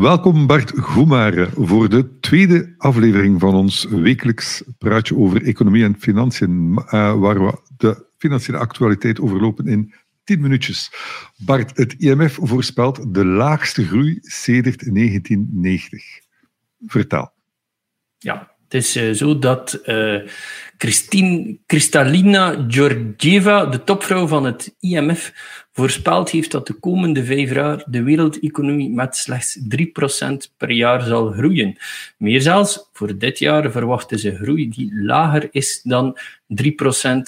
Welkom Bart Goemare voor de tweede aflevering van ons wekelijks praatje over economie en financiën, waar we de financiële actualiteit overlopen in 10 minuutjes. Bart, het IMF voorspelt de laagste groei sedert 1990. Vertel. Ja, het is zo dat Kristalina Georgieva, de topvrouw van het IMF, voorspeld heeft dat de komende 5 jaar de wereldeconomie met slechts 3% per jaar zal groeien. Meer zelfs, voor dit jaar verwachten ze groei die lager is dan 3%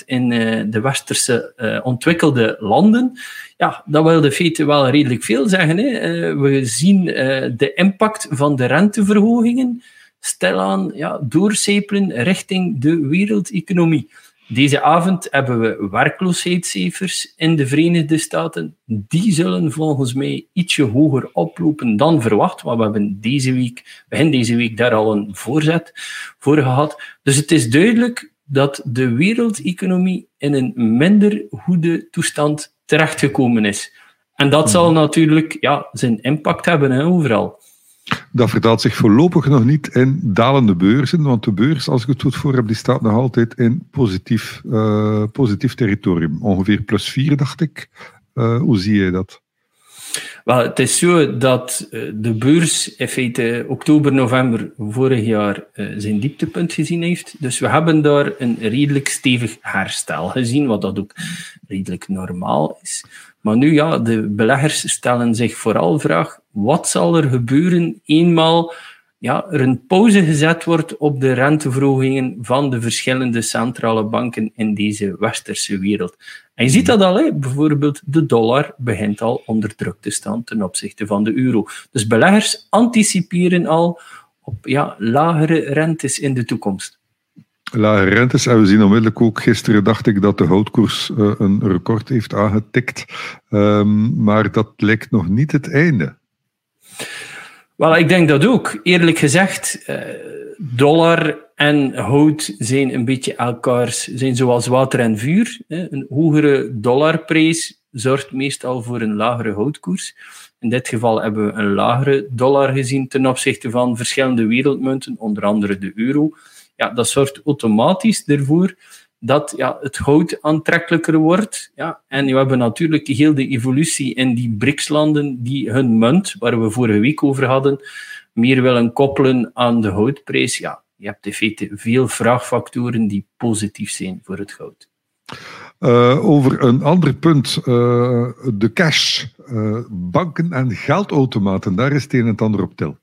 in de westerse ontwikkelde landen. Ja, dat wil de feiten wel redelijk veel zeggen. Hè. We zien de impact van de renteverhogingen stilaan doorcijpelen richting de wereldeconomie. Deze avond hebben we werkloosheidscijfers in de Verenigde Staten. Die zullen volgens mij ietsje hoger oplopen dan verwacht, want we hebben begin deze week daar al een voorzet voor gehad. Dus het is duidelijk dat de wereldeconomie in een minder goede toestand terechtgekomen is. En dat zal natuurlijk zijn impact hebben overal. Dat vertaalt zich voorlopig nog niet in dalende beurzen, want de beurs, als ik het goed voor heb, die staat nog altijd in positief territorium. Ongeveer +4, dacht ik. Hoe zie jij dat? Wel, het is zo dat de beurs in feite oktober, november vorig jaar zijn dieptepunt gezien heeft. Dus we hebben daar een redelijk stevig herstel gezien, wat dat ook redelijk normaal is. Maar nu, de beleggers stellen zich vooral vraag, wat zal er gebeuren eenmaal er een pauze gezet wordt op de renteverhogingen van de verschillende centrale banken in deze westerse wereld. En je ziet dat al, hè? Bijvoorbeeld de dollar begint al onder druk te staan ten opzichte van de euro. Dus beleggers anticiperen al op lagere rentes in de toekomst. Lage rentes. En we zien onmiddellijk ook, gisteren dacht ik dat de goudkoers een record heeft aangetikt. Maar dat lijkt nog niet het einde. Wel, ik denk dat ook. Eerlijk gezegd, dollar en goud zijn een beetje zijn zoals water en vuur. Een hogere dollarprijs zorgt meestal voor een lagere goudkoers. In dit geval hebben we een lagere dollar gezien ten opzichte van verschillende wereldmunten, onder andere de euro. Ja, dat zorgt automatisch ervoor dat het goud aantrekkelijker wordt. Ja. En we hebben natuurlijk heel de evolutie in die BRICS-landen die hun munt, waar we vorige week over hadden, meer willen koppelen aan de goudprijs. Ja, je hebt in feite veel vraagfactoren die positief zijn voor het goud. Over een ander punt, de cash, banken en geldautomaten, daar is het een en het ander op til.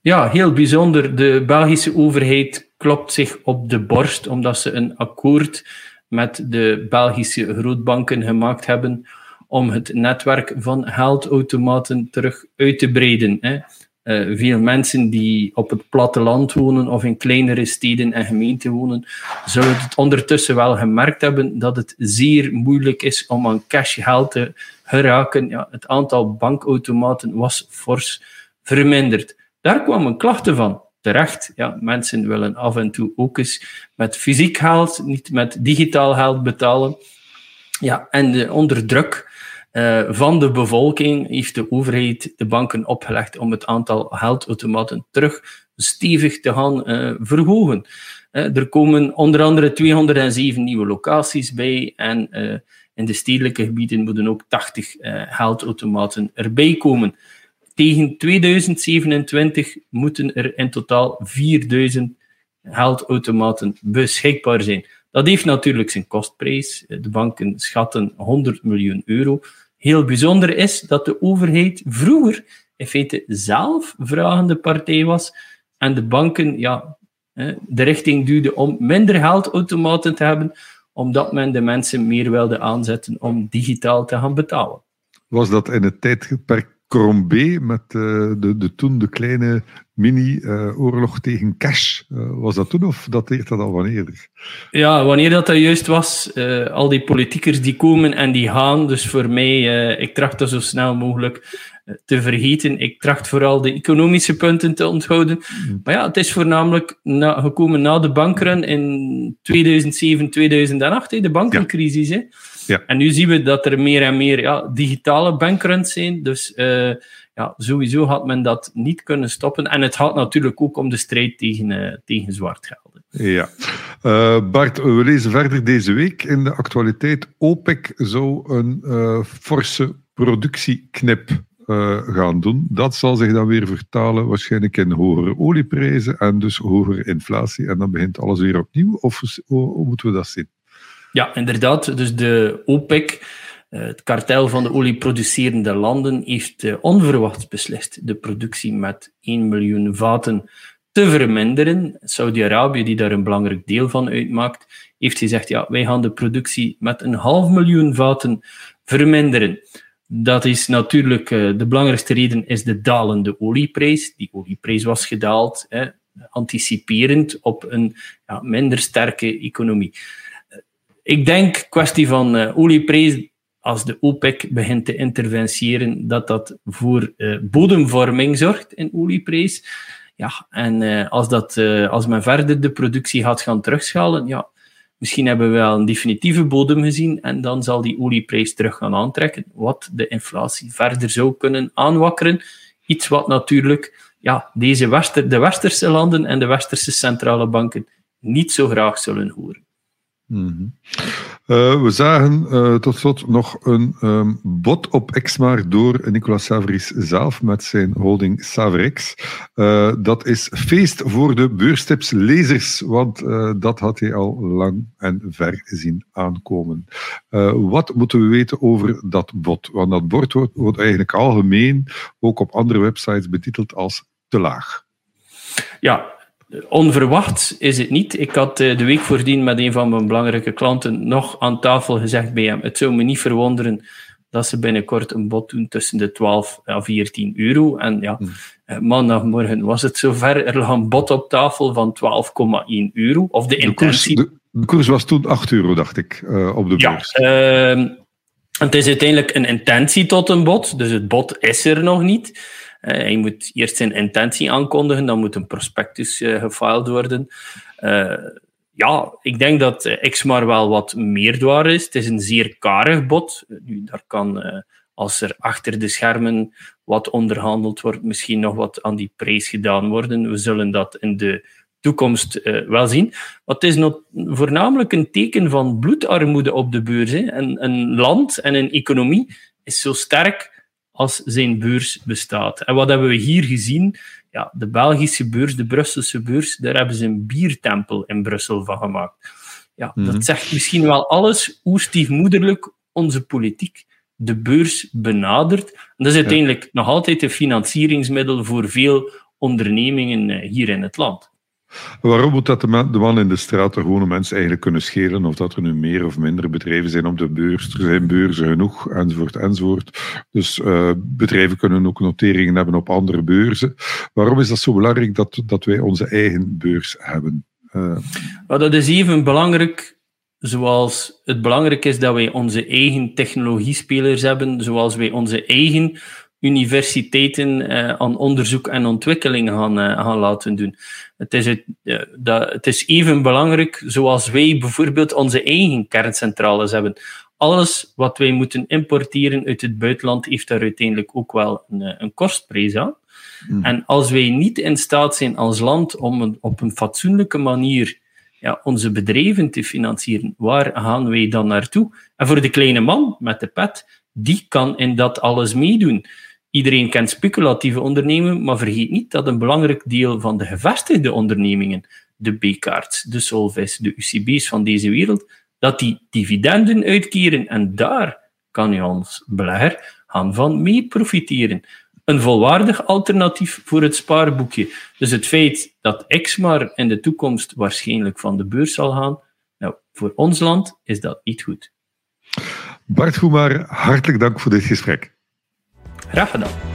Ja, heel bijzonder. De Belgische overheid klopt zich op de borst omdat ze een akkoord met de Belgische grootbanken gemaakt hebben om het netwerk van geldautomaten terug uit te breiden. Veel mensen die op het platteland wonen of in kleinere steden en gemeenten wonen, zullen het ondertussen wel gemerkt hebben dat het zeer moeilijk is om aan cashgeld te geraken. Ja, het aantal bankautomaten was fors verminderd. Daar kwamen klachten van. Terecht, mensen willen af en toe ook eens met fysiek geld, niet met digitaal geld betalen. Ja, en onder druk van de bevolking heeft de overheid de banken opgelegd om het aantal geldautomaten terug stevig te gaan verhogen. Er komen onder andere 207 nieuwe locaties bij en in de stedelijke gebieden moeten ook 80 geldautomaten erbij komen. Tegen 2027 moeten er in totaal 4000 geldautomaten beschikbaar zijn. Dat heeft natuurlijk zijn kostprijs. De banken schatten 100 miljoen euro. Heel bijzonder is dat de overheid vroeger in feite zelf vragende partij was en de banken de richting duwden om minder geldautomaten te hebben, omdat men de mensen meer wilde aanzetten om digitaal te gaan betalen. Was dat in het tijdperk Crombé, met de kleine mini-oorlog tegen cash. Was dat toen of dateert dat al van eerder? Ja, wanneer dat juist was. Al die politiekers die komen en die gaan. Dus voor mij, ik tracht dat zo snel mogelijk te vergeten. Ik tracht vooral de economische punten te onthouden. Maar het is voornamelijk gekomen na de bankrun in 2007, 2008, de bankencrisis. Ja. En nu zien we dat er meer en meer digitale bankruns zijn. Dus ja, sowieso had men dat niet kunnen stoppen. En het gaat natuurlijk ook om de strijd tegen zwart geld. Ja. Bart, we lezen verder deze week in de actualiteit. OPEC zou een forse productieknip gaan doen. Dat zal zich dan weer vertalen waarschijnlijk in hogere olieprijzen en dus hogere inflatie. En dan begint alles weer opnieuw. Of hoe moeten we dat zien? Ja, inderdaad. Dus de OPEC, het kartel van de olieproducerende landen, heeft onverwachts beslist de productie met 1 miljoen vaten te verminderen. Saudi-Arabië, die daar een belangrijk deel van uitmaakt, heeft gezegd, ja, wij gaan de productie met 500.000 vaten verminderen. Dat is natuurlijk, de belangrijkste reden is de dalende olieprijs. Die olieprijs was gedaald, anticiperend op een minder sterke economie. Ik denk, kwestie van olieprijs, als de OPEC begint te interventiëren, dat voor bodemvorming zorgt in olieprijs. Ja, en als men verder de productie gaat gaan terugschalen, ja, misschien hebben we wel een definitieve bodem gezien en dan zal die olieprijs terug gaan aantrekken, wat de inflatie verder zou kunnen aanwakkeren. Iets wat natuurlijk de westerse landen en de westerse centrale banken niet zo graag zullen horen. Mm-hmm. We zagen tot slot nog een bod op Exmar door Nicolas Saveris zelf met zijn holding Saverex. Dat is feest voor de beurstips lezers, want dat had hij al lang en ver zien aankomen. Wat moeten we weten over dat bod? Want dat bod wordt eigenlijk algemeen ook op andere websites betiteld als te laag. Ja. Onverwacht is het niet. Ik had de week voordien met een van mijn belangrijke klanten nog aan tafel gezegd bij hem, het zou me niet verwonderen dat ze binnenkort een bod doen tussen de 12 en 14 euro. En ja, maandagmorgen was het zover. Er lag een bod op tafel van 12,1 euro. Of de koers was toen 8 euro, dacht ik, op de beurs. Ja, het is uiteindelijk een intentie tot een bod, dus het bod is er nog niet. Hij moet eerst zijn intentie aankondigen, dan moet een prospectus gefiled worden. Ik denk dat Exmar wel wat meerwaarde is. Het is een zeer karig bod. Nu, daar kan, als er achter de schermen wat onderhandeld wordt, misschien nog wat aan die prijs gedaan worden. We zullen dat in de toekomst wel zien. Maar het is voornamelijk een teken van bloedarmoede op de beurs. Een land en een economie is zo sterk als zijn beurs bestaat. En wat hebben we hier gezien? Ja, de Belgische beurs, de Brusselse beurs, daar hebben ze een biertempel in Brussel van gemaakt. Ja, dat zegt misschien wel alles hoe stiefmoederlijk onze politiek de beurs benadert. En dat is uiteindelijk nog altijd een financieringsmiddel voor veel ondernemingen hier in het land. Waarom moet dat de man in de straat, de gewone mensen, eigenlijk kunnen schelen? Of dat er nu meer of minder bedrijven zijn op de beurs. Er zijn beurzen genoeg, enzovoort, enzovoort. Dus bedrijven kunnen ook noteringen hebben op andere beurzen. Waarom is dat zo belangrijk dat wij onze eigen beurs hebben? Dat is even belangrijk zoals het belangrijk is dat wij onze eigen technologiespelers hebben, zoals wij onze eigen universiteiten aan onderzoek en ontwikkeling gaan laten doen. Het is even belangrijk zoals wij bijvoorbeeld onze eigen kerncentrales hebben. Alles wat wij moeten importeren uit het buitenland heeft daar uiteindelijk ook wel een kostprijs aan. En als wij niet in staat zijn als land om op een fatsoenlijke manier onze bedrijven te financieren, waar gaan wij dan naartoe? En voor de kleine man met de pet, die kan in dat alles meedoen. Iedereen kent speculatieve ondernemingen, maar vergeet niet dat een belangrijk deel van de gevestigde ondernemingen, de B-kaarts, de Solvis, de UCB's van deze wereld, dat die dividenden uitkeren. En daar kan je als belegger gaan van mee profiteren. Een volwaardig alternatief voor het spaarboekje. Dus het feit dat Exmar in de toekomst waarschijnlijk van de beurs zal gaan, voor ons land is dat niet goed. Bart Goemaere, hartelijk dank voor dit gesprek. Graag gedaan.